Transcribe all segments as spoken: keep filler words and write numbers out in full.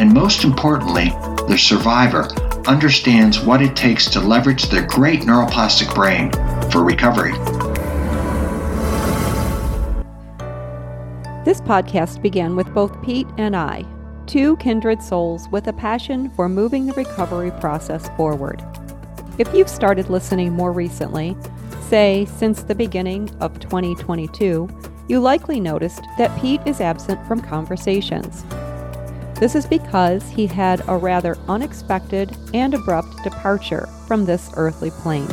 and most importantly, the survivor, understands what it takes to leverage their great neuroplastic brain for recovery. This podcast began with both Pete and I, two kindred souls with a passion for moving the recovery process forward. If you've started listening more recently, say since the beginning of twenty twenty-two, you likely noticed that Pete is absent from conversations. This is because he had a rather unexpected and abrupt departure from this earthly plane.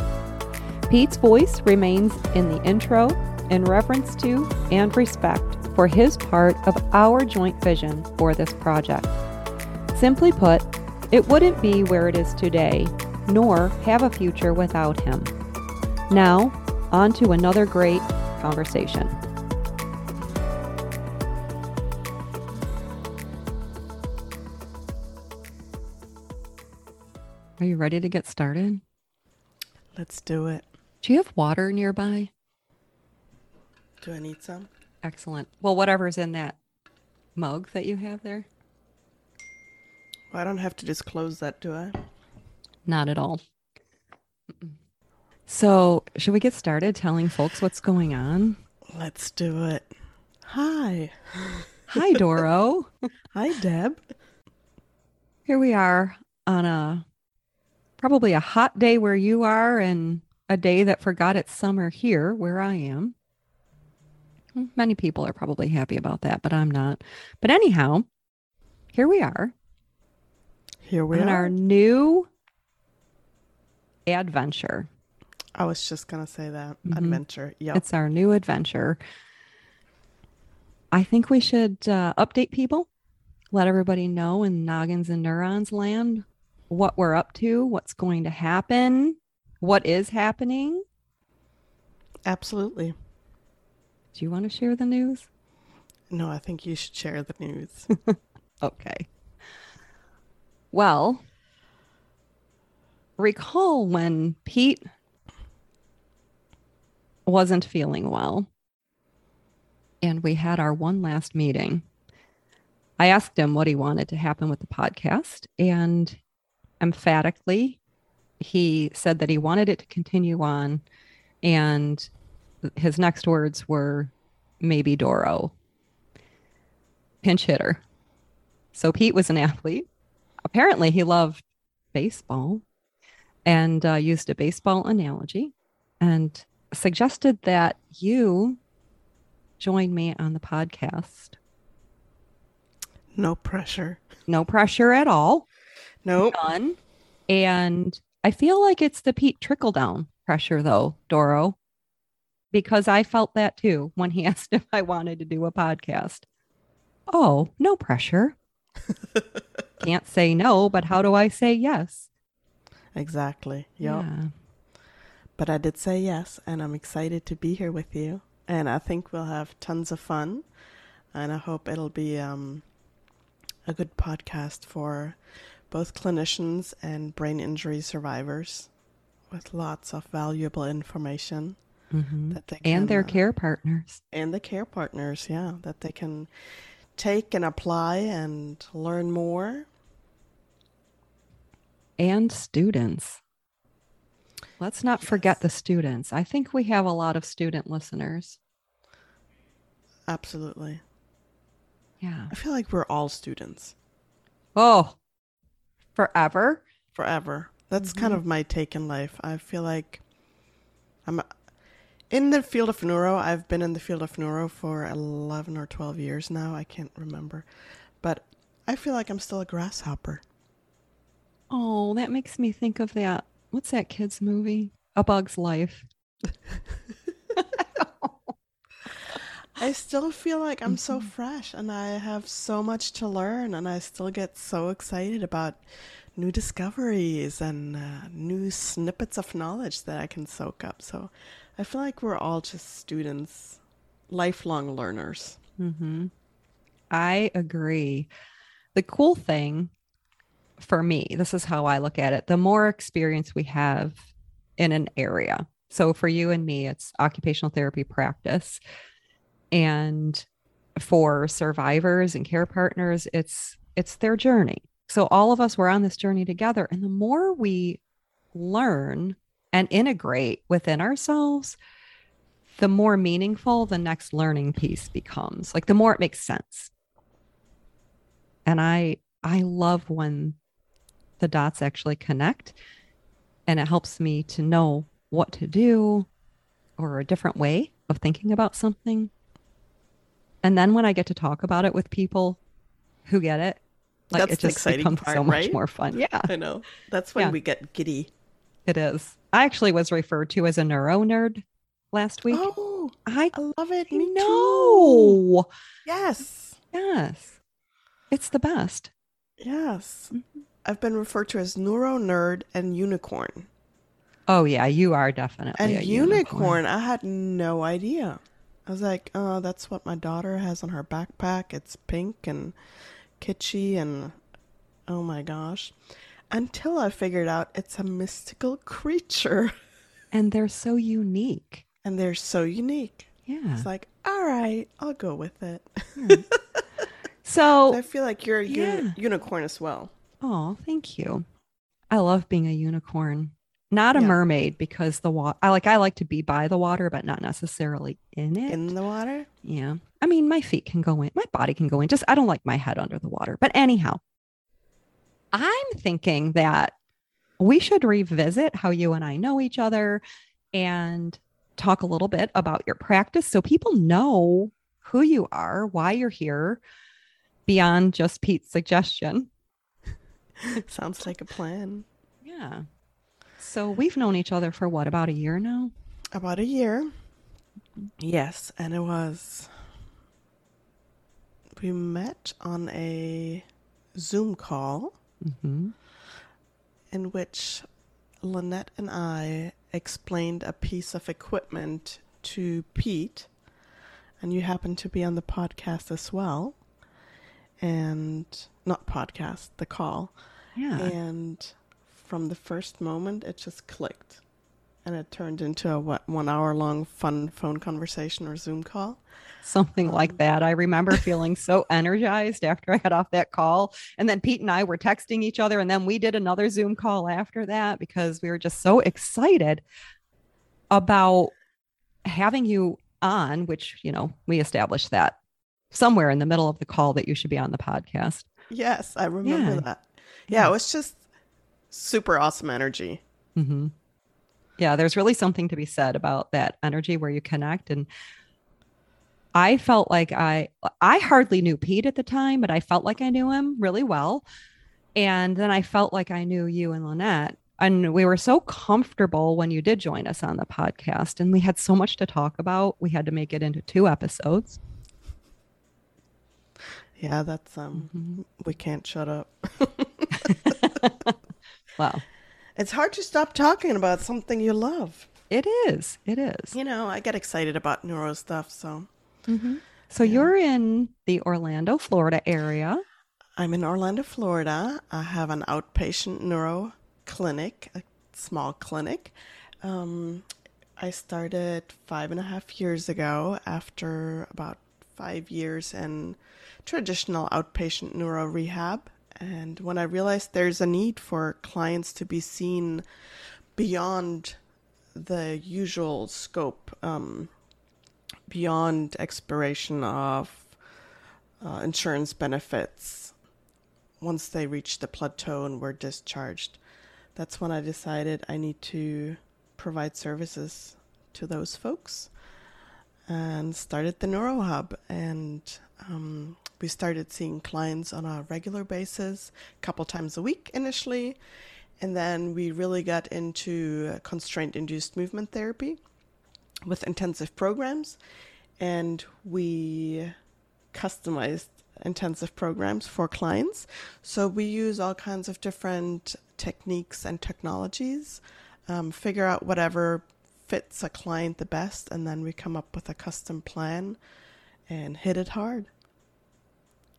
Pete's voice remains in the intro in reverence to and respect for his part of our joint vision for this project. Simply put, it wouldn't be where it is today, nor have a future without him. Now, on to another great conversation. Are you ready to get started? Let's do it. Do you have water nearby? Do I need some? Excellent. Well, whatever's in that mug that you have there. Well, I don't have to disclose that, do I? Not at all. So, should we get started telling folks what's going on? Let's do it. Hi. Hi, Doro. Hi, Deb. Here we are on a... probably a hot day where you are and a day that forgot it's summer here where I am. Many people are probably happy about that, but I'm not. But anyhow, here we are. Here we are. On our new adventure. I was just going to say that. Mm-hmm. Adventure. Yeah. It's our new adventure. I think we should uh, update people, let everybody know in Noggins and Neurons land what we're up to, what's going to happen, what is happening. Absolutely. Do you want to share the news? No, I think you should share the news. Okay. Well, recall when Pete wasn't feeling well and we had our one last meeting. I asked him what he wanted to happen with the podcast, and emphatically, he said that he wanted it to continue on, and his next words were, maybe Doro. Pinch hitter. So Pete was an athlete. Apparently, he loved baseball and uh, used a baseball analogy and suggested that you join me on the podcast. No pressure. No pressure at all. Nope. Done. And I feel like it's the Pete trickle down pressure though, Doro, because I felt that too when he asked if I wanted to do a podcast. Oh, no pressure. Can't say no, but how do I say yes? Exactly. Yep. Yeah. But I did say yes, and I'm excited to be here with you. And I think we'll have tons of fun. And I hope it'll be um, a good podcast for both clinicians and brain injury survivors with lots of valuable information mm-hmm. that they can, and their uh, care partners and the care partners, yeah, that they can take and apply and learn more. And students. Let's not yes. forget the students. I think we have a lot of student listeners. Absolutely. Yeah. I feel like we're all students. Oh, forever? Forever. That's mm-hmm. kind of my take in life. I feel like I'm in the field of neuro. I've been in the field of neuro for eleven or twelve years now. I can't remember. But I feel like I'm still a grasshopper. Oh, that makes me think of that. What's that kid's movie? A Bug's Life. I still feel like I'm mm-hmm. so fresh and I have so much to learn, and I still get so excited about new discoveries and uh, new snippets of knowledge that I can soak up. So I feel like we're all just students, lifelong learners. Mm-hmm. I agree. The cool thing for me, this is how I look at it, the more experience we have in an area. So for you and me, it's occupational therapy practice. And for survivors and care partners, it's it's their journey. So all of us, we're on this journey together. And the more we learn and integrate within ourselves, the more meaningful the next learning piece becomes. Like the more it makes sense. And I I love when the dots actually connect, and it helps me to know what to do or a different way of thinking about something. And then when I get to talk about it with people who get it, like that's it just the exciting becomes part, so much right? more fun. Yeah, I know. That's when yeah. we get giddy. It is. I actually was referred to as a neuro nerd last week. Oh, I, I love it. Me too. Yes. Yes. It's the best. Yes. Mm-hmm. I've been referred to as neuro nerd and unicorn. Oh, yeah. You are definitely and a unicorn. unicorn. I had no idea. I was like, oh, that's what my daughter has on her backpack. It's pink and kitschy and oh my gosh. Until I figured out it's a mystical creature. And they're so unique. And they're so unique. Yeah. It's like, all right, I'll go with it. Yeah. so, so I feel like you're a yeah. uni- unicorn as well. Oh, thank you. I love being a unicorn. Not a yeah. mermaid, because the water, I like, I like to be by the water, but not necessarily in it. In the water? Yeah. I mean, my feet can go in, my body can go in, just, I don't like my head under the water. But anyhow, I'm thinking that we should revisit how you and I know each other and talk a little bit about your practice so people know who you are, why you're here, beyond just Pete's suggestion. Sounds like a plan. Yeah. So we've known each other for what, about a year now? About a year. Yes. And it was, we met on a Zoom call mm-hmm. in which Lynette and I explained a piece of equipment to Pete. And you happened to be on the podcast as well. And not podcast, the call. Yeah. And from the first moment, it just clicked, and it turned into a what, one hour long fun phone conversation or Zoom call. Something um, like that. I remember feeling so energized after I got off that call. And then Pete and I were texting each other, and then we did another Zoom call after that because we were just so excited about having you on, which, you know, we established that somewhere in the middle of the call that you should be on the podcast. Yes, I remember yeah. that. Yeah, yeah, it was just super awesome energy. Mm-hmm. Yeah, there's really something to be said about that energy where you connect. And I felt like I, I hardly knew Pete at the time, but I felt like I knew him really well. And then I felt like I knew you and Lynette. And we were so comfortable when you did join us on the podcast. And we had so much to talk about. We had to make it into two episodes. Yeah, that's, um, mm-hmm. we can't shut up. Wow. It's hard to stop talking about something you love. It is. It is. You know, I get excited about neuro stuff. So, mm-hmm. so yeah. You're in the Orlando, Florida area. I'm in Orlando, Florida. I have an outpatient neuro clinic. small clinic. Um, I started five and a half years ago after about five years in traditional outpatient neuro rehab. And when I realized there's a need for clients to be seen beyond the usual scope, um, beyond expiration of uh, insurance benefits, once they reached the plateau and were discharged, that's when I decided I need to provide services to those folks and started the NeuroHub. And um, we started seeing clients on a regular basis, a couple times a week initially. And then we really got into Constraint Induced Movement Therapy with intensive programs. And we customized intensive programs for clients. So we use all kinds of different techniques and technologies, um, figure out whatever fits a client the best, and then we come up with a custom plan and hit it hard.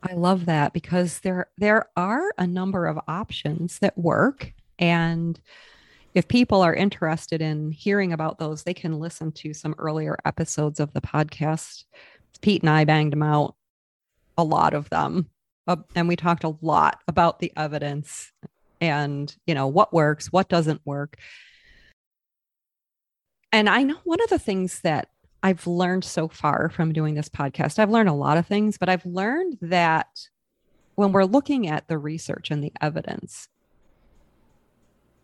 I love that, because there there are a number of options that work. And if people are interested in hearing about those, they can listen to some earlier episodes of the podcast. Pete and I banged them out, a lot of them. Uh, and we talked a lot about the evidence and, you know, what works, what doesn't work. And I know one of the things that I've learned so far from doing this podcast, I've learned a lot of things, but I've learned that when we're looking at the research and the evidence,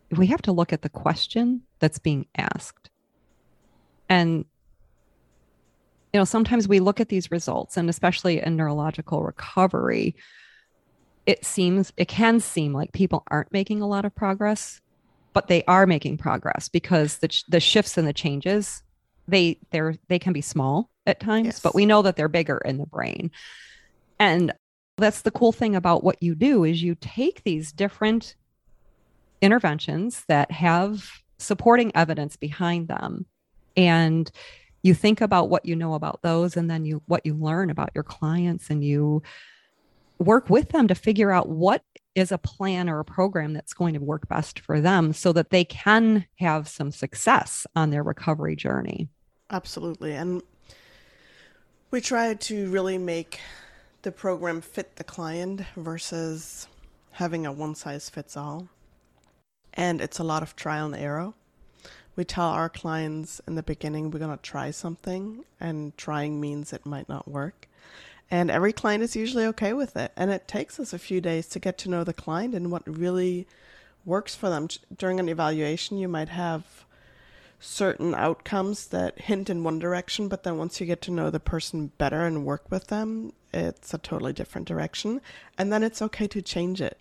we have to look at the question that's being asked. And, you know, sometimes we look at these results, and especially in neurological recovery, it seems, it can seem like people aren't making a lot of progress, but they are making progress, because the the shifts and the changes, They they're they can be small at times, yes, but we know that they're bigger in the brain. And that's the cool thing about what you do, is you take these different interventions that have supporting evidence behind them, and you think about what you know about those, and then you what you learn about your clients, and you work with them to figure out what is a plan or a program that's going to work best for them, so that they can have some success on their recovery journey. Absolutely. And we try to really make the program fit the client versus having a one size fits all. And it's a lot of trial and error. We tell our clients in the beginning, we're going to try something, and trying means it might not work. And every client is usually okay with it. And it takes us a few days to get to know the client and what really works for them. During an evaluation, you might have certain outcomes that hint in one direction, but then once you get to know the person better and work with them, it's a totally different direction. And then it's okay to change it.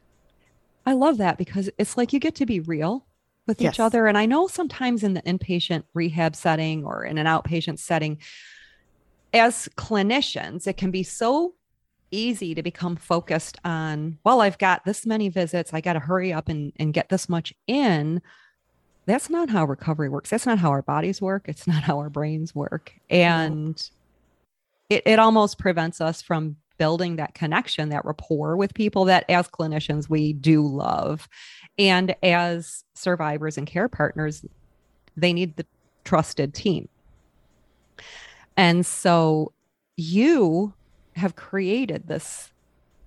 I love that, because it's like you get to be real with yes. each other. And I know sometimes in the inpatient rehab setting or in an outpatient setting, as clinicians, it can be so easy to become focused on, well, I've got this many visits, I got to hurry up and, and get this much in. That's not how recovery works. That's not how our bodies work. It's not how our brains work. And it, it almost prevents us from building that connection, that rapport with people that as clinicians, we do love. And as survivors and care partners, they need the trusted team. And so you have created this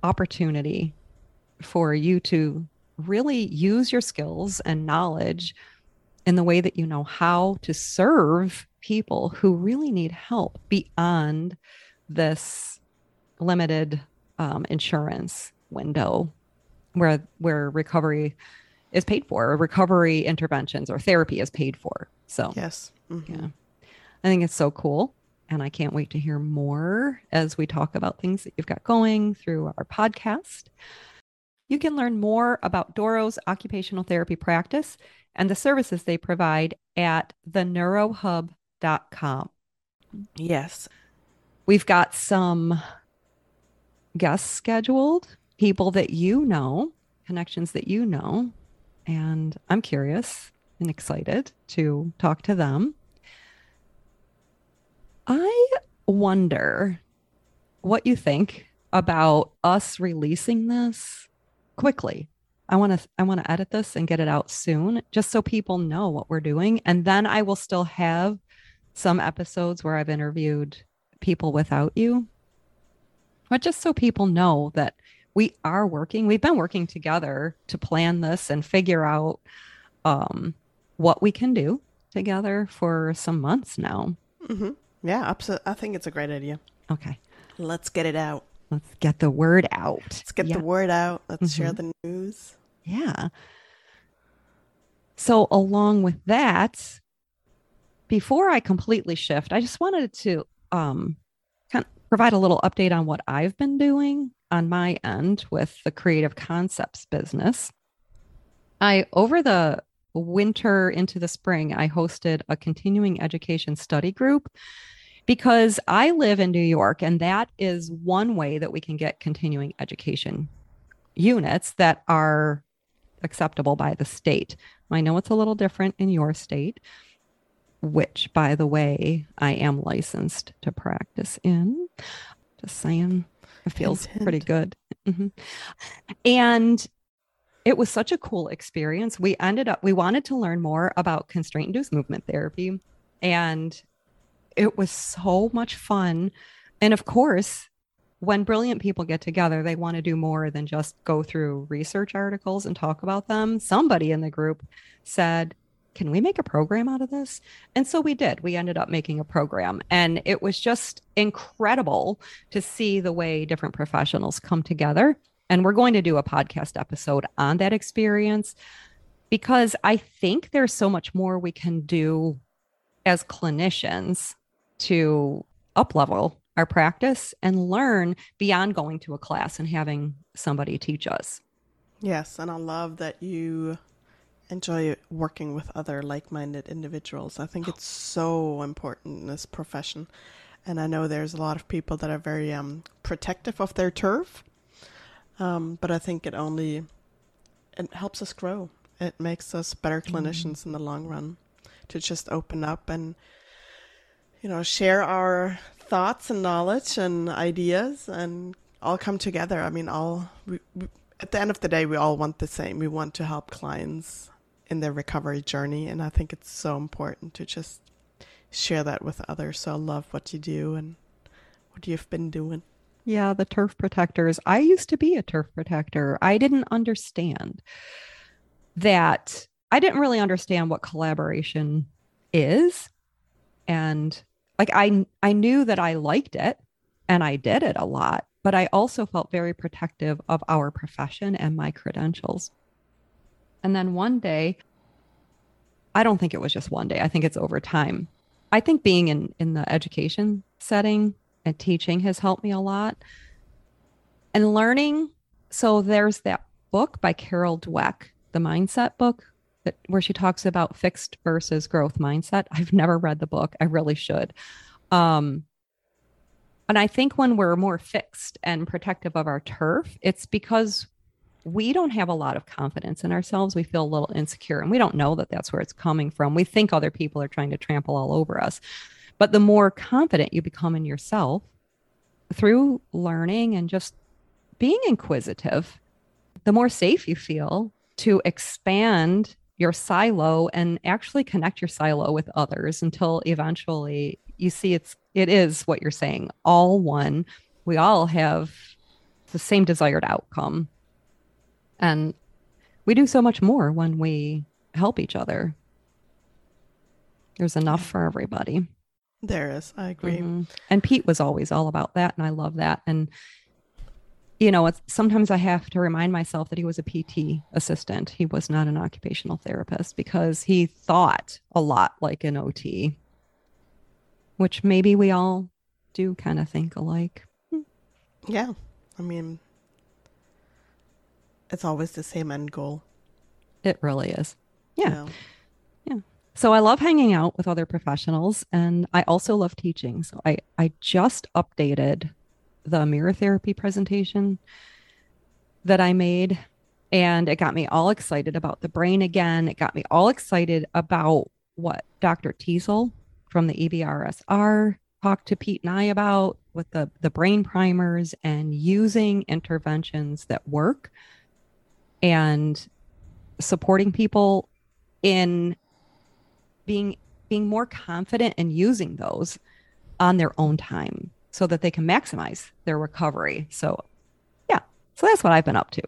opportunity for you to really use your skills and knowledge in the way that you know how to serve people who really need help beyond this limited um, insurance window where where recovery is paid for, or recovery interventions or therapy is paid for. So, yes, mm-hmm. yeah, I think it's so cool. And I can't wait to hear more as we talk about things that you've got going through our podcast. You can learn more about Doro's occupational therapy practice and the services they provide at the neuro hub dot com. Yes. We've got some guests scheduled, people that you know, connections that you know, and I'm curious and excited to talk to them. I wonder what you think about us releasing this quickly I want to, I want to edit this and get it out soon, just so people know what we're doing. And then I will still have some episodes where I've interviewed people without you, but just so people know that we are working, we've been working together to plan this and figure out um, what we can do together for some months now. Mm-hmm. Yeah, absolutely. I think it's a great idea. Okay. Let's get it out. Let's get the word out. Let's get yeah. the word out. Let's mm-hmm. share the news. Yeah. So along with that, before I completely shift, I just wanted to um, kind of provide a little update on what I've been doing on my end with the Creative Concepts business. I, over the winter into the spring, I hosted a continuing education study group because I live in New York, and that is one way that we can get continuing education units that are acceptable by the state. I know it's a little different in your state, which, by the way, I am licensed to practice in. Just saying, it feels Intent. pretty good. Mm-hmm. And it was such a cool experience. We ended up, we wanted to learn more about constraint induced movement therapy, and it was so much fun. And of course, when brilliant people get together, they want to do more than just go through research articles and talk about them. Somebody in the group said, can we make a program out of this? And so we did. We ended up making a program, and it was just incredible to see the way different professionals come together. And we're going to do a podcast episode on that experience, because I think there's so much more we can do as clinicians to up-level our practice and learn beyond going to a class and having somebody teach us. Yes, and I love that you enjoy working with other like-minded individuals. I think it's so important in this profession. And I know there's a lot of people that are very um, protective of their turf, um, but I think it only, it helps us grow. It makes us better clinicians mm-hmm. in the long run, to just open up and, you know, share our thoughts and knowledge and ideas and all come together. I mean, all we, we, at the end of the day, we all want the same. We want to help clients in their recovery journey. And I think it's so important to just share that with others. So I love what you do and what you've been doing. Yeah, the turf protectors. I used to be a turf protector. I didn't understand that. I didn't really understand what collaboration is. And like, I, I knew that I liked it and I did it a lot, but I also felt very protective of our profession and my credentials. And then one day, I don't think it was just one day. I think it's over time. I think being in, in the education setting and teaching has helped me a lot, and learning. So there's that book by Carol Dweck, the mindset book, that where she talks about fixed versus growth mindset. I've never read the book. I really should. Um, and I think when we're more fixed and protective of our turf, it's because we don't have a lot of confidence in ourselves. We feel a little insecure, and we don't know that that's where it's coming from. We think other people are trying to trample all over us. But the more confident you become in yourself through learning and just being inquisitive, the more safe you feel to expand your silo and actually connect your silo with others, until eventually you see it's, it is what you're saying, all one. We all have the same desired outcome, and we do so much more when we help each other. There's enough for everybody. There is. I agree. Mm-hmm. And Pete was always all about that, and I love that. And you know, it's, sometimes I have to remind myself that he was a P T assistant. He was not an occupational therapist, because he thought a lot like an O T, which maybe we all do kind of think alike. Yeah. I mean, it's always the same end goal. It really is. Yeah. Yeah. Yeah. So I love hanging out with other professionals, and I also love teaching. So I, I just updated the mirror therapy presentation that I made, and it got me all excited about the brain again. It got me all excited about what Doctor Teasel from the E B R S R talked to Pete and I about, with the, the brain primers and using interventions that work and supporting people in being being more confident in using those on their own time so that they can maximize their recovery. So yeah, so that's what I've been up to.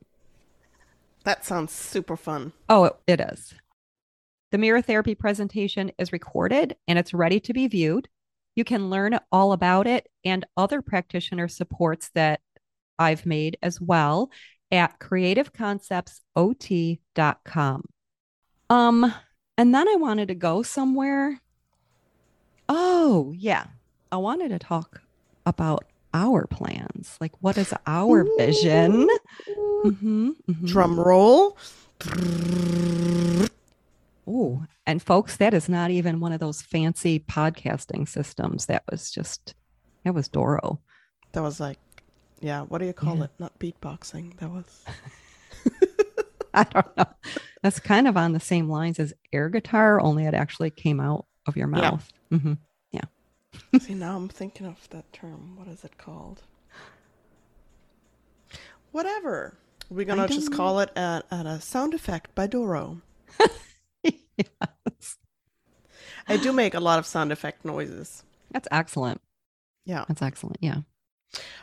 That sounds super fun. Oh, it, it is. The Mirror Therapy presentation is recorded and it's ready to be viewed. You can learn all about it and other practitioner supports that I've made as well at creative concepts o t dot com. Um, and then I wanted to go somewhere. Oh, yeah. I wanted to talk about our plans. Like, what is our Ooh. vision? Mm-hmm, mm-hmm. Drum roll. Oh, and folks, that is not even one of those fancy podcasting systems. That was just, that was Doro. That was like, yeah, what do you call yeah. it? Not beatboxing. That was. I don't know. That's kind of on the same lines as air guitar, only it actually came out of your mouth. Yeah. Mm-hmm. Yeah. See, now I'm thinking of that term. What is it called? Whatever. We're going to just know. call it a, a sound effect by Doro. Yes. I do make a lot of sound effect noises. That's excellent. Yeah. That's excellent. Yeah.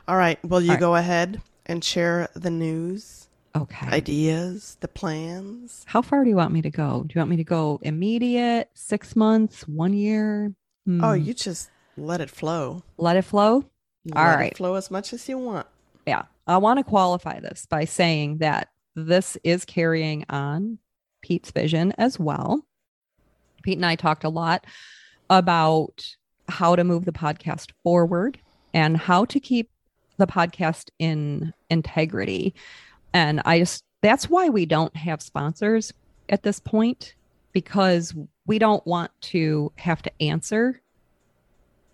All right. Well, you right. go ahead and share the news. Okay. Ideas, the plans. How far do you want me to go? Do you want me to go immediate, six months, one year? Mm. Oh, you just let it flow. Let it flow? Let All right. It flow as much as you want. Yeah. I want to qualify this by saying that this is carrying on Pete's vision as well. Pete and I talked a lot about how to move the podcast forward and how to keep the podcast in integrity. And I just, that's why we don't have sponsors at this point, because we don't want to have to answer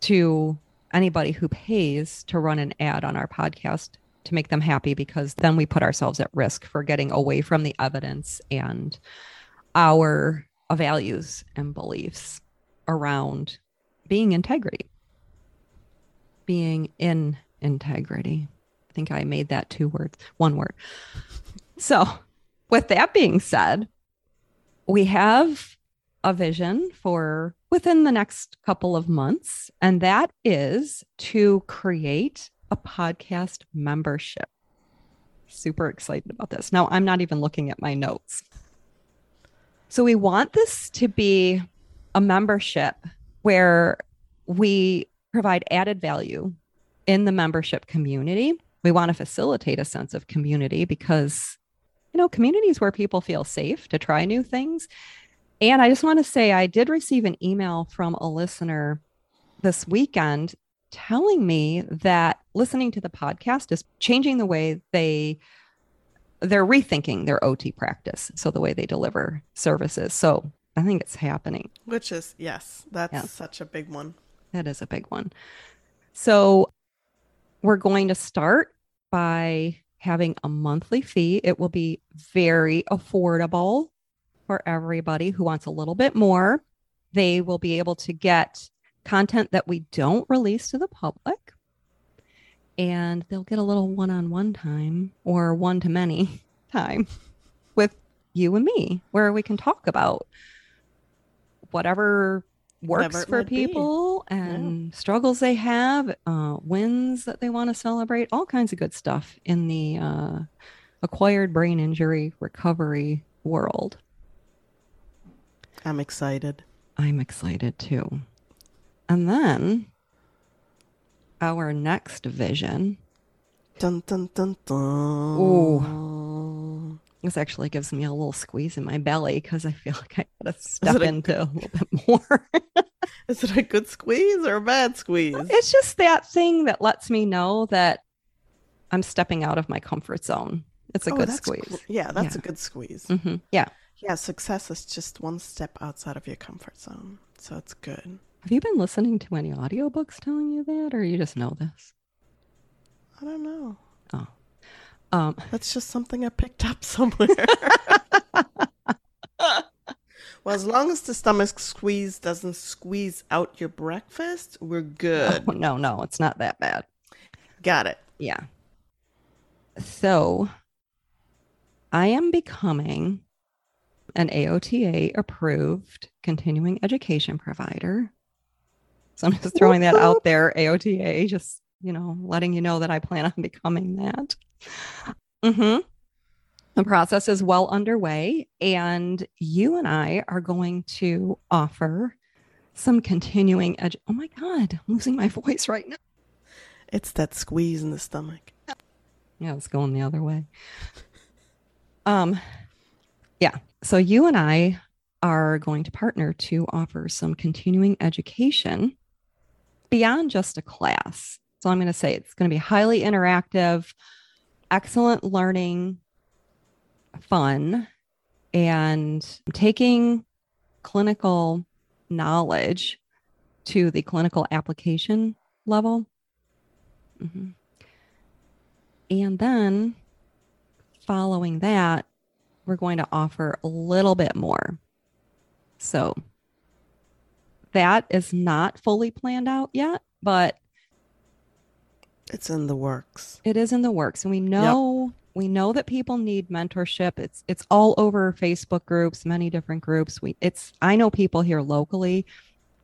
to anybody who pays to run an ad on our podcast to make them happy, because then we put ourselves at risk for getting away from the evidence and our values and beliefs around being integrity, being in integrity. I think I made that two words, one word. So with that being said, we have a vision for within the next couple of months, and that is to create a podcast membership. Super excited about this. Now, I'm not even looking at my notes. So we want this to be a membership where we provide added value in the membership community. We want to facilitate a sense of community because, you know, communities where people feel safe to try new things. And I just want to say, I did receive an email from a listener this weekend telling me that listening to the podcast is changing the way they, they're rethinking their O T practice. So the way they deliver services. So I think it's happening. Which is, yes, that's yeah. such a big one. That is a big one. So we're going to start by having a monthly fee. It will be very affordable for everybody who wants a little bit more. They will be able to get content that we don't release to the public, and they'll get a little one-on-one time or one-to-many time with you and me, where we can talk about whatever works whatever for people be. and yeah. struggles they have, uh, wins that they want to celebrate, all kinds of good stuff in the uh, acquired brain injury recovery world. I'm excited. I'm excited too. And then our next vision. Dun, dun, dun, dun. Ooh. This actually gives me a little squeeze in my belly because I feel like I gotta step into a, a little bit more. Is it a good squeeze or a bad squeeze? It's just that thing that lets me know that I'm stepping out of my comfort zone. It's a oh, good squeeze. Cool. Yeah, that's yeah. a good squeeze. Mm-hmm. Yeah. Yeah, success is just one step outside of your comfort zone. So it's good. Have you been listening to any audiobooks telling you that, or you just know this? I don't know. Oh. Um, That's just something I picked up somewhere. Well, as long as the stomach squeeze doesn't squeeze out your breakfast, we're good. Oh, no, no, it's not that bad. Got it. Yeah. So I am becoming an A O T A approved continuing education provider. So I'm just throwing that out there, A O T A, just, you know, letting you know that I plan on becoming that. Mm-hmm. The process is well underway, and you and I are going to offer some continuing edu- Oh my God, I'm losing my voice right now. It's that squeeze in the stomach. Yeah, it's going the other way. Um, yeah. So you and I are going to partner to offer some continuing education beyond just a class. So I'm going to say it's going to be highly interactive, excellent learning, fun, and taking clinical knowledge to the clinical application level. Mm-hmm. And then following that, we're going to offer a little bit more. So that is not fully planned out yet, but it's in the works. It is in the works. And we know, yep. we know that people need mentorship. It's, it's all over Facebook groups, many different groups. We it's, I know people here locally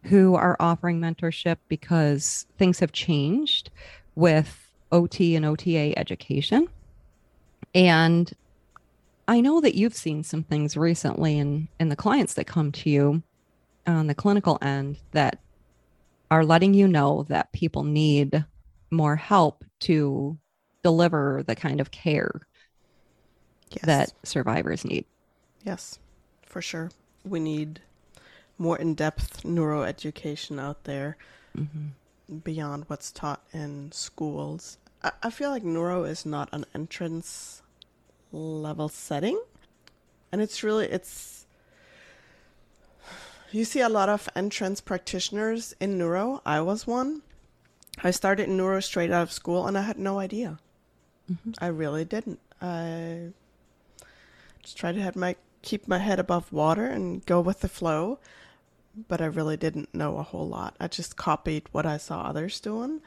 who are offering mentorship because things have changed with O T and O T A education. And I know that you've seen some things recently in, in the clients that come to you on the clinical end that are letting you know that people need more help to deliver the kind of care yes. that survivors need. Yes, for sure. We need more in-depth neuroeducation out there mm-hmm. beyond what's taught in schools. I, I feel like neuro is not an entrance level setting, and it's really it's you see a lot of entrance practitioners in neuro. I was one. I started in neuro straight out of school, and I had no idea. Mm-hmm. I really didn't. I just tried to have my keep my head above water and go with the flow, but I really didn't know a whole lot. I just copied what I saw others doing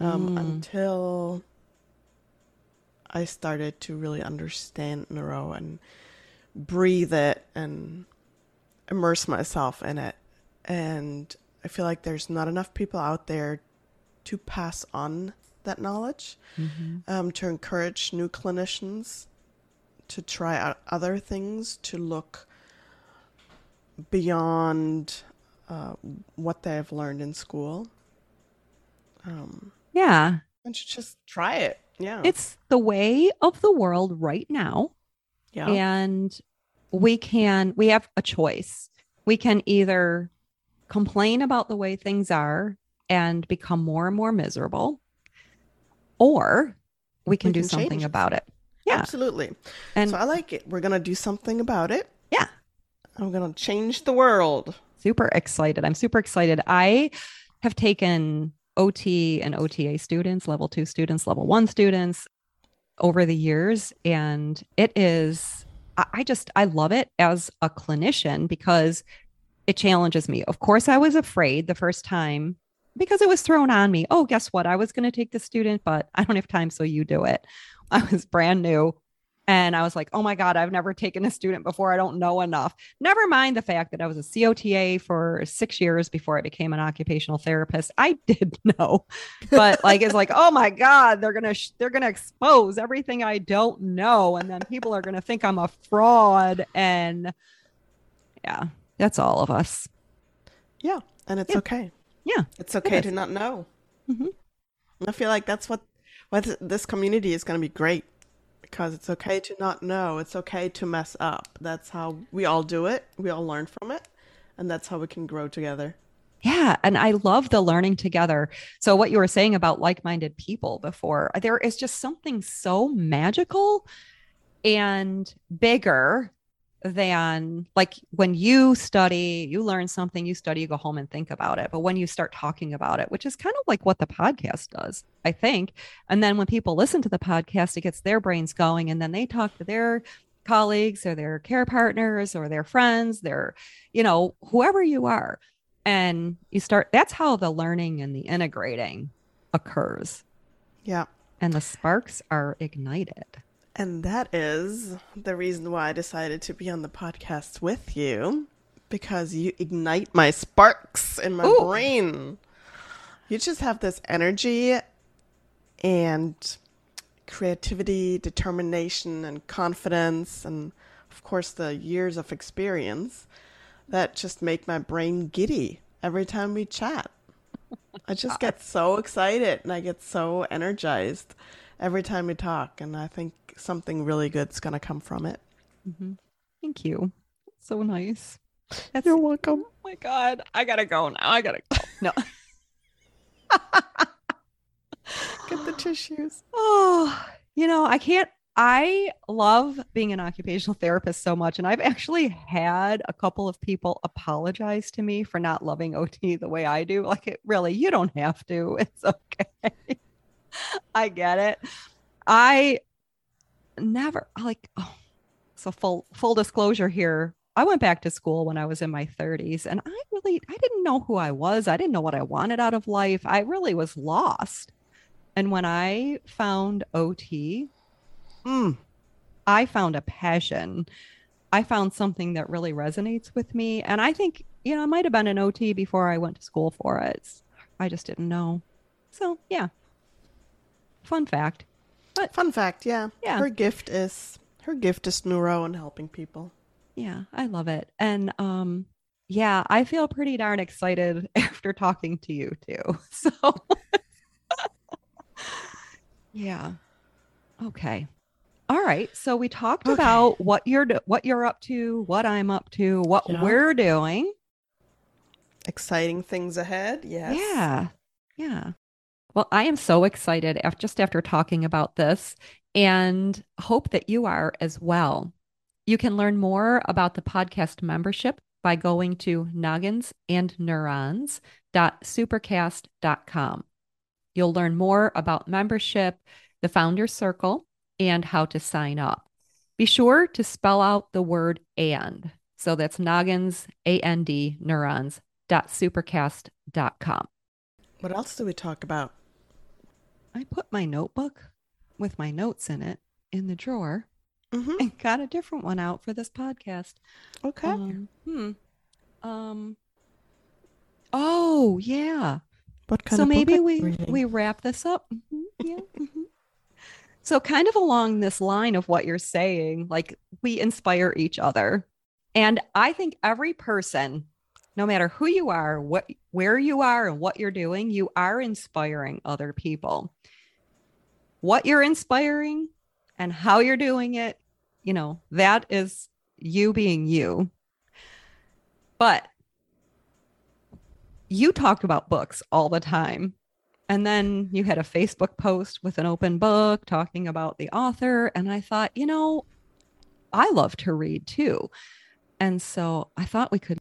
um, mm. until I started to really understand neuro and breathe it and immerse myself in it. And I feel like there's not enough people out there to pass on that knowledge, mm-hmm. um, to encourage new clinicians to try out other things, to look beyond uh, what they've learned in school. Um, yeah. And to just try it. Yeah. It's the way of the world right now. Yeah. And we can, we have a choice. We can either complain about the way things are and become more and more miserable, or we can we do can something change. about it. Yeah. Absolutely. And so I like it. We're going to do something about it. Yeah. I'm going to change the world. Super excited. I'm super excited. I have taken O T and O T A students, level two students, level one students over the years. And it is, I just, I love it as a clinician because it challenges me. Of course, I was afraid the first time because it was thrown on me. Oh, guess what? I was going to take the student, but I don't have time. So you do it. I was brand new. And I was like, oh my God, I've never taken a student before. I don't know enough. Never mind the fact that I was a C O T A for six years before I became an occupational therapist. I did know, but like, it's like, oh my God, they're going to, sh- they're going to expose everything I don't know. And then people are going to think I'm a fraud. And yeah, that's all of us. Yeah. And it's yeah. okay. Yeah. It's okay it to not know. Mm-hmm. I feel like that's what, what this community is going to be great. Because it's okay to not know. It's okay to mess up. That's how we all do it. We all learn from it. And that's how we can grow together. Yeah. And I love the learning together. So what you were saying about like-minded people before, there is just something so magical and bigger than like when you study, you learn something, you study, you go home and think about it. But when you start talking about it, which is kind of like what the podcast does, I think. And then when people listen to the podcast, it gets their brains going, and then they talk to their colleagues or their care partners or their friends, their, you know, whoever you are. And you start, that's how the learning and the integrating occurs. Yeah. And the sparks are ignited. And that is the reason why I decided to be on the podcast with you, because you ignite my sparks in my Ooh. brain. You just have this energy and creativity, determination, and confidence, and of course the years of experience that just make my brain giddy every time we chat. I just get so excited and I get so energized every time we talk, and I think something really good's going to come from it. Mm-hmm. Thank you. So nice. That's, You're welcome. Oh my God. I got to go now. I got to go. No. Get the tissues. Oh, you know, I can't, I love being an occupational therapist so much. And I've actually had a couple of people apologize to me for not loving O T the way I do. Like, it really, you don't have to. It's okay. I get it. I never like, oh, so full, full disclosure here. I went back to school when I was in my thirties, and I really, I didn't know who I was. I didn't know what I wanted out of life. I really was lost. And when I found O T, Mm. I found a passion. I found something that really resonates with me. And I think, you know, I might have been an O T before I went to school for it. I just didn't know. So, yeah. Fun fact. But, Fun fact, yeah. yeah. Her gift is her gift is neuro and helping people. Yeah, I love it. And um, yeah, I feel pretty darn excited after talking to you too. So yeah. Okay. All right. So we talked okay. about what you're what you're up to, what I'm up to, what yeah. we're doing. Exciting things ahead. Yes. Yeah. Yeah. Well, I am so excited after, just after talking about this, and hope that you are as well. You can learn more about the podcast membership by going to noggins and neurons dot supercast dot com. You'll learn more about membership, the Founders Circle, and how to sign up. Be sure to spell out the word and. So that's noggins, A N D, neurons dot supercast dot com. What else do we talk about? I put my notebook with my notes in it in the drawer mm-hmm. and got a different one out for this podcast. Okay. Um, hmm. Um. Oh, yeah. What kind so of maybe we, we wrap this up. Mm-hmm. Yeah. Mm-hmm. So kind of along this line of what you're saying, like, we inspire each other. And I think every person, no matter who you are, what, where you are, and what you're doing, you are inspiring other people. What you're inspiring and how you're doing it, you know, that is you being you. But you talked about books all the time. And then you had a Facebook post with an open book talking about the author. And I thought, you know, I love to read too. And so I thought we could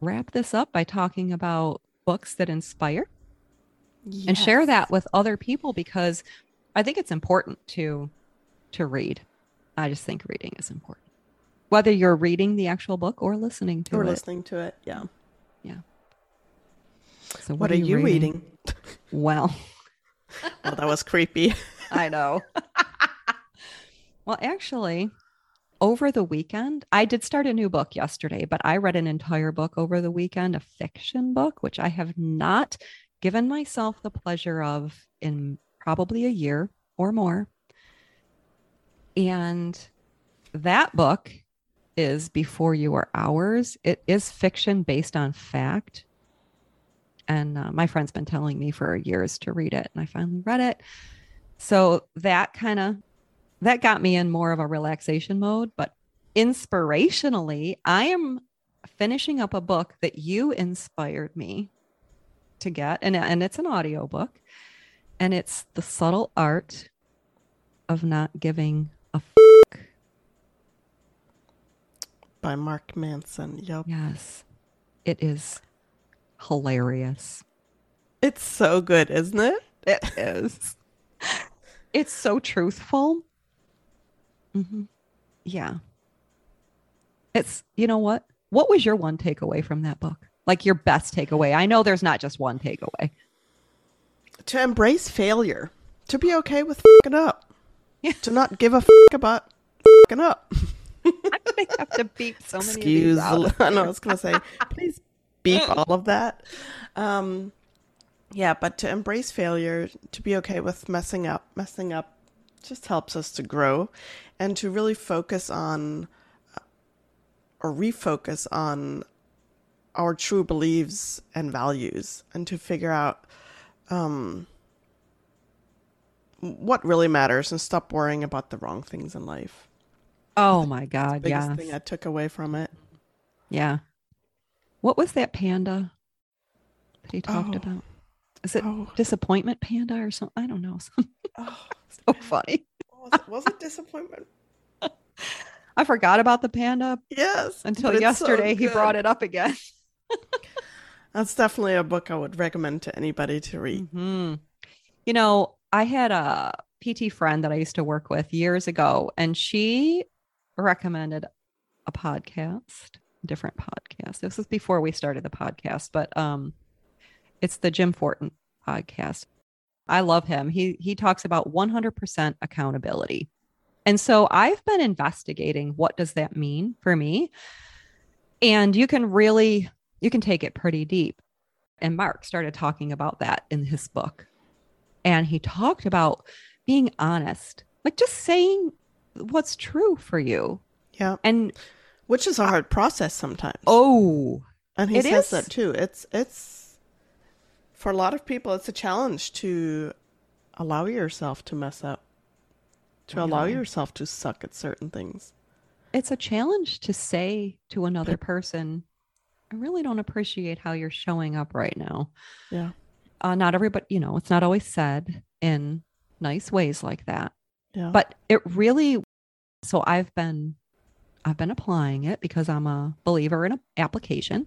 wrap this up by talking about books that inspire yes. and share that with other people, because I think it's important to, to read. I just think reading is important, whether you're reading the actual book or listening to or it. Or listening to it. Yeah. Yeah. So what, what are you reading? reading? Well, well, that was creepy. I know. Well, actually, over the weekend, I did start a new book yesterday, but I read an entire book over the weekend, a fiction book, which I have not given myself the pleasure of in probably a year or more. And that book is Before You Are Ours. It is fiction based on fact. And uh, my friend's been telling me for years to read it, and I finally read it. So that kind of, that got me in more of a relaxation mode. But inspirationally, I am finishing up a book that you inspired me to get. And, and it's an audio book, and it's The Subtle Art of Not Giving a F***. By Mark Manson. Yep. Yes, it is. Hilarious. It's so good, isn't it? It is. It's so truthful. Mm-hmm. Yeah. It's, you know what? What was your one takeaway from that book? Like, your best takeaway? I know there's not just one takeaway. To embrace failure. To be okay with f***ing up. to not give a f*** about f***ing up. I'm going to have to beep so many Excuse of these out. I know, I was going to say, please beep all of that. Um, yeah, but to embrace failure, to be okay with messing up, messing up just helps us to grow and to really focus on or refocus on our true beliefs and values and to figure out um, what really matters and stop worrying about the wrong things in life. Oh my God. The biggest yes. thing I took away from it. Yeah. What was that panda that he talked oh. about? Is it oh. disappointment panda or something? I don't know. Oh, so funny. Was it, was it disappointment? I forgot about the panda. Yes. Until yesterday so he brought it up again. That's definitely a book I would recommend to anybody to read. Mm-hmm. You know, I had a P T friend that I used to work with years ago, and she recommended a podcast, different podcast. This was before we started the podcast, but um, it's the Jim Fortin podcast. I love him. He he talks about one hundred percent accountability. And so I've been investigating what does that mean for me? And you can really, you can take it pretty deep. And Mark started talking about that in his book. And he talked about being honest, like just saying what's true for you. Yeah. And which is a hard process sometimes. Oh, and he says that too. It's, it's for a lot of people, it's a challenge to allow yourself to mess up, to allow yourself to suck at certain things. It's a challenge to say to another person, I really don't appreciate how you're showing up right now. Yeah. Uh, not everybody, you know, it's not always said in nice ways like that, yeah. But it really, so I've been, I've been applying it because I'm a believer in an application,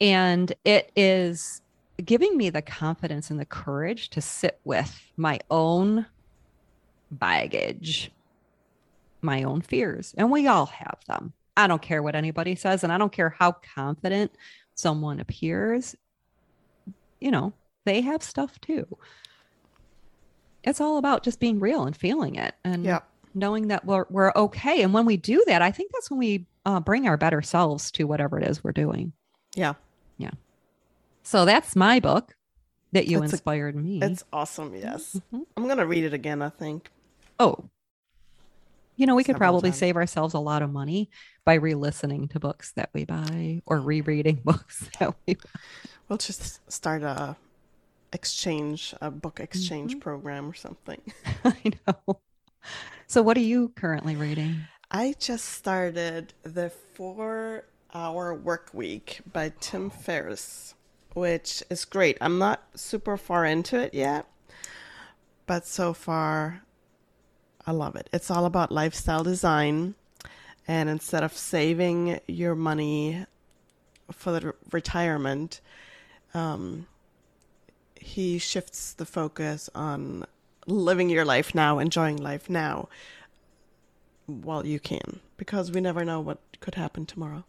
and it is giving me the confidence and the courage to sit with my own baggage, my own fears. And we all have them. I don't care what anybody says. And I don't care how confident someone appears, you know, they have stuff too. It's all about just being real and feeling it and yeah. knowing that we're, we're okay. And when we do that, I think that's when we uh, bring our better selves to whatever it is we're doing. Yeah. Yeah. So that's my book that you it's inspired a, me. It's awesome. Yes. Mm-hmm. I'm going to read it again, I think. Oh, you know, we Several could probably times. save ourselves a lot of money by re-listening to books that we buy or rereading books that we buy. We'll just start a exchange, a book exchange mm-hmm. program or something. I know. So what are you currently reading? I just started The four-Hour Workweek by Tim Ferriss, which is great. I'm not super far into it yet, but so far I love it. It's all about lifestyle design. And instead of saving your money for the re- retirement, um, he shifts the focus on living your life now, enjoying life now while you can, because we never know what could happen tomorrow.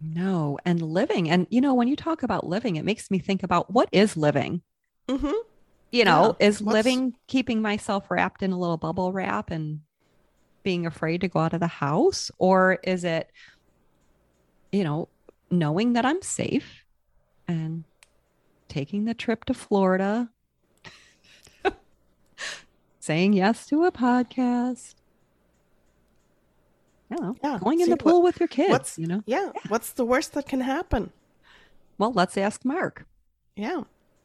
No, and living. And, you know, when you talk about living, it makes me think about what is living? Mm-hmm. You know, yeah. is What's... living, keeping myself wrapped in a little bubble wrap and being afraid to go out of the house? Or is it, you know, knowing that I'm safe and taking the trip to Florida, saying yes to a podcast, you know, yeah, going See, in the pool what, with your kids, you know? Yeah. yeah. What's the worst that can happen? Well, let's ask Mark. Yeah.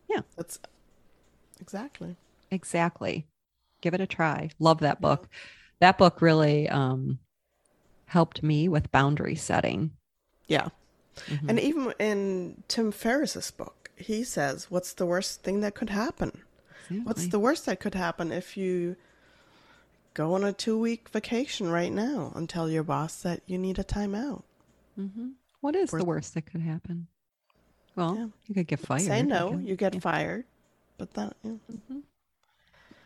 Yeah. That's exactly. Exactly. Give it a try. Love that book. Yeah. That book really um, helped me with boundary setting. Yeah. Mm-hmm. And even in Tim Ferriss's book, he says, what's the worst thing that could happen? Exactly. What's the worst that could happen if you go on a two week vacation right now and tell your boss that you need a timeout? Mm-hmm. What is worst- the worst that could happen? Well, yeah. you could get fired. Say no, you, could, you get yeah. fired. But that, yeah. mm-hmm.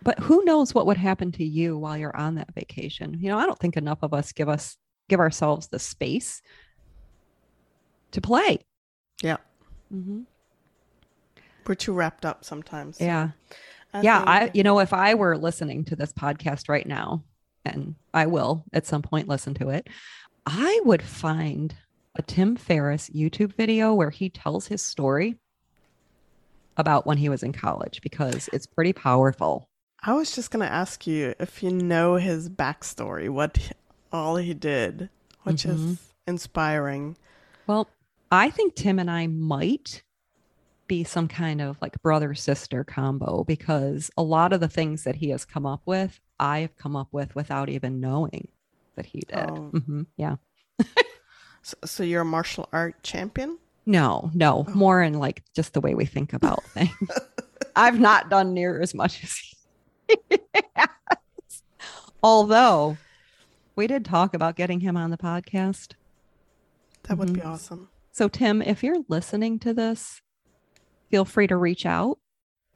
But who knows what would happen to you while you're on that vacation? You know, I don't think enough of us give us, give ourselves the space to play. Yeah. Mm-hmm. We're too wrapped up sometimes. Yeah. I yeah. think- I, you know, if I were listening to this podcast right now, and I will at some point listen to it, I would find a Tim Ferriss YouTube video where he tells his story about when he was in college, because it's pretty powerful. I was just going to ask you if you know his backstory, what he, all he did, which mm-hmm. is inspiring. Well, I think Tim and I might be some kind of like brother-sister combo, because a lot of the things that he has come up with, I have come up with without even knowing that he did. Oh. Mm-hmm. Yeah. so, so you're a martial art champion? No, no, oh. more in like just the way we think about things. I've not done near as much as he has. Although we did talk about getting him on the podcast. That would mm-hmm. be awesome. So Tim, if you're listening to this, feel free to reach out,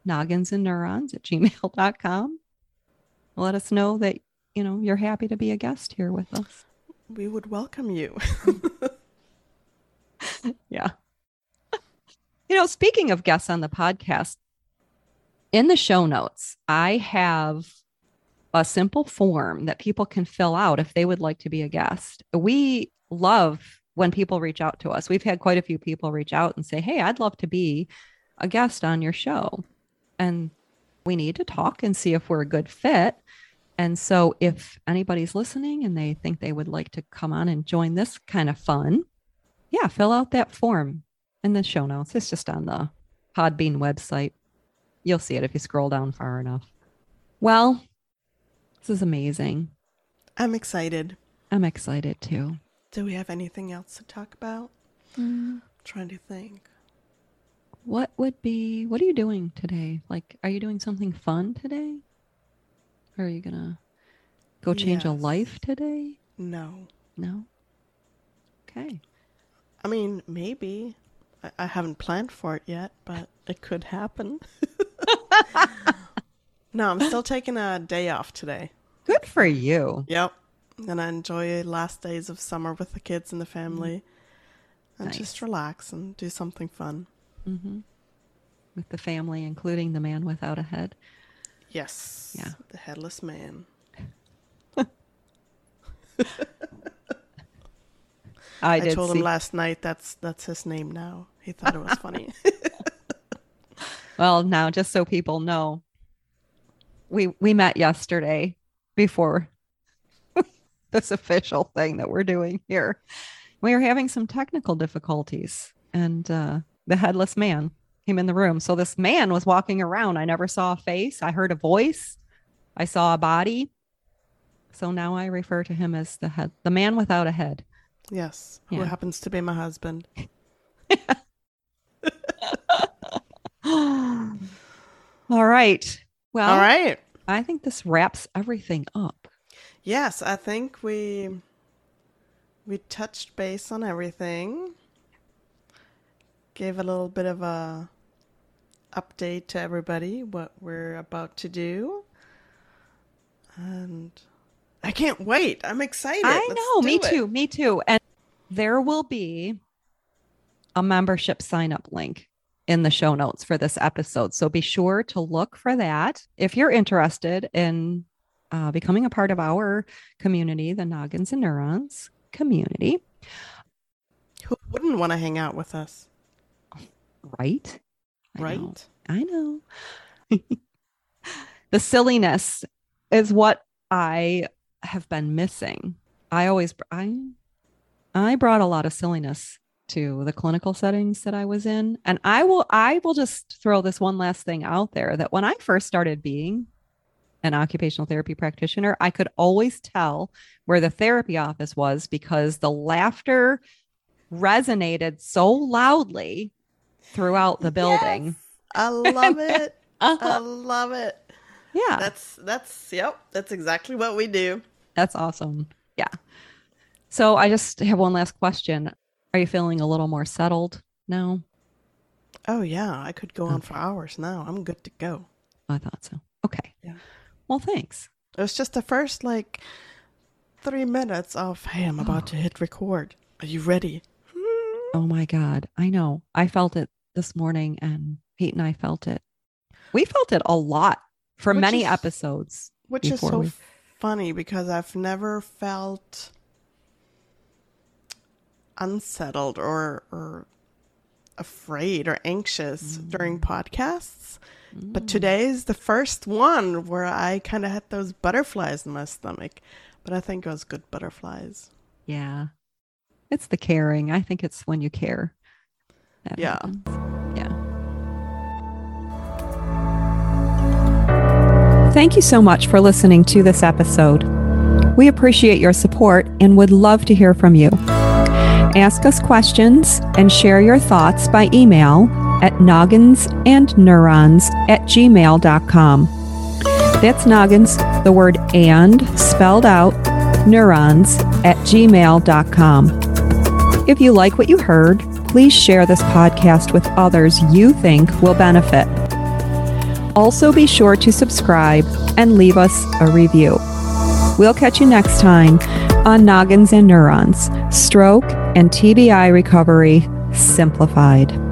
noggins and neurons at gmail dot com. Let us know that, you know, you're happy to be a guest here with us. We would welcome you. Yeah. You know, speaking of guests on the podcast, in the show notes, I have a simple form that people can fill out if they would like to be a guest. We love when people reach out to us. We've had quite a few people reach out and say, hey, I'd love to be a guest on your show, and we need to talk and see if we're a good fit. And so if anybody's listening and they think they would like to come on and join this kind of fun, yeah, fill out that form in the show notes. It's just on the Podbean website. You'll see it if you scroll down far enough. Well, this is amazing. I'm excited. I'm excited too. Do we have anything else to talk about? Mm. I'm trying to think. What would be, what are you doing today? Like, are you doing something fun today? Or are you going to go change yes. a life today? No. No? Okay. I mean, maybe. I, I haven't planned for it yet, but it could happen. No, I'm still taking a day off today. Good for you. Yep. And I enjoy last days of summer with the kids and the family. Mm-hmm. And nice. Just relax and do something fun. Mm-hmm. With the family, including the man without a head. Yes. Yeah. The headless man. I, I did told see... him last night that's that's his name now. He thought it was funny. Well, now just so people know, we we met yesterday before this official thing that we're doing here. We were having some technical difficulties, and uh the headless man came in the room. So this man was walking around. I never saw a face. I heard a voice. I saw a body. So now I refer to him as the head, the man without a head. Yes. Yeah. Who happens to be my husband. All right. Well, all right. I think this wraps everything up. Yes. I think we, we touched base on everything. Gave a little bit of a update to everybody, what we're about to do. And I can't wait. I'm excited. I Let's know. Me it. too. Me too. And there will be a membership sign up link in the show notes for this episode. So be sure to look for that. If you're interested in uh, becoming a part of our community, the Noggins and Neurons community. Who wouldn't want to hang out with us? Right? I right. Know. I know. The silliness is what I have been missing. I always, I, I brought a lot of silliness to the clinical settings that I was in. And I will, I will just throw this one last thing out there, that when I first started being an occupational therapy practitioner, I could always tell where the therapy office was, because the laughter resonated so loudly throughout the building. Yes, I love it. uh-huh. I love it. Yeah. That's, that's, yep. That's exactly what we do. That's awesome. Yeah. So I just have one last question. Are you feeling a little more settled now? Oh yeah. I could go okay. on for hours now. I'm good to go. I thought so. Okay. Yeah. Well, thanks. It was just the first like three minutes of, hey, I'm about oh. to hit record. Are you ready? Oh my God. I know. I felt it this morning, and Pete and I felt it. We felt it a lot for which many is, episodes. Which is so we... funny because I've never felt unsettled or, or afraid or anxious mm. during podcasts. Mm. But today's the first one where I kind of had those butterflies in my stomach. But I think it was good butterflies. Yeah. It's the caring. I think it's when you care. That yeah. Happens. Yeah. Thank you so much for listening to this episode. We appreciate your support and would love to hear from you. Ask us questions and share your thoughts by email at Noggins and Neurons at gmail dot com. That's Noggins, the word and spelled out, neurons at gmail dot com. If you like what you heard, please share this podcast with others you think will benefit. Also be sure to subscribe and leave us a review. We'll catch you next time on Noggins and Neurons, Stroke and T B I Recovery Simplified.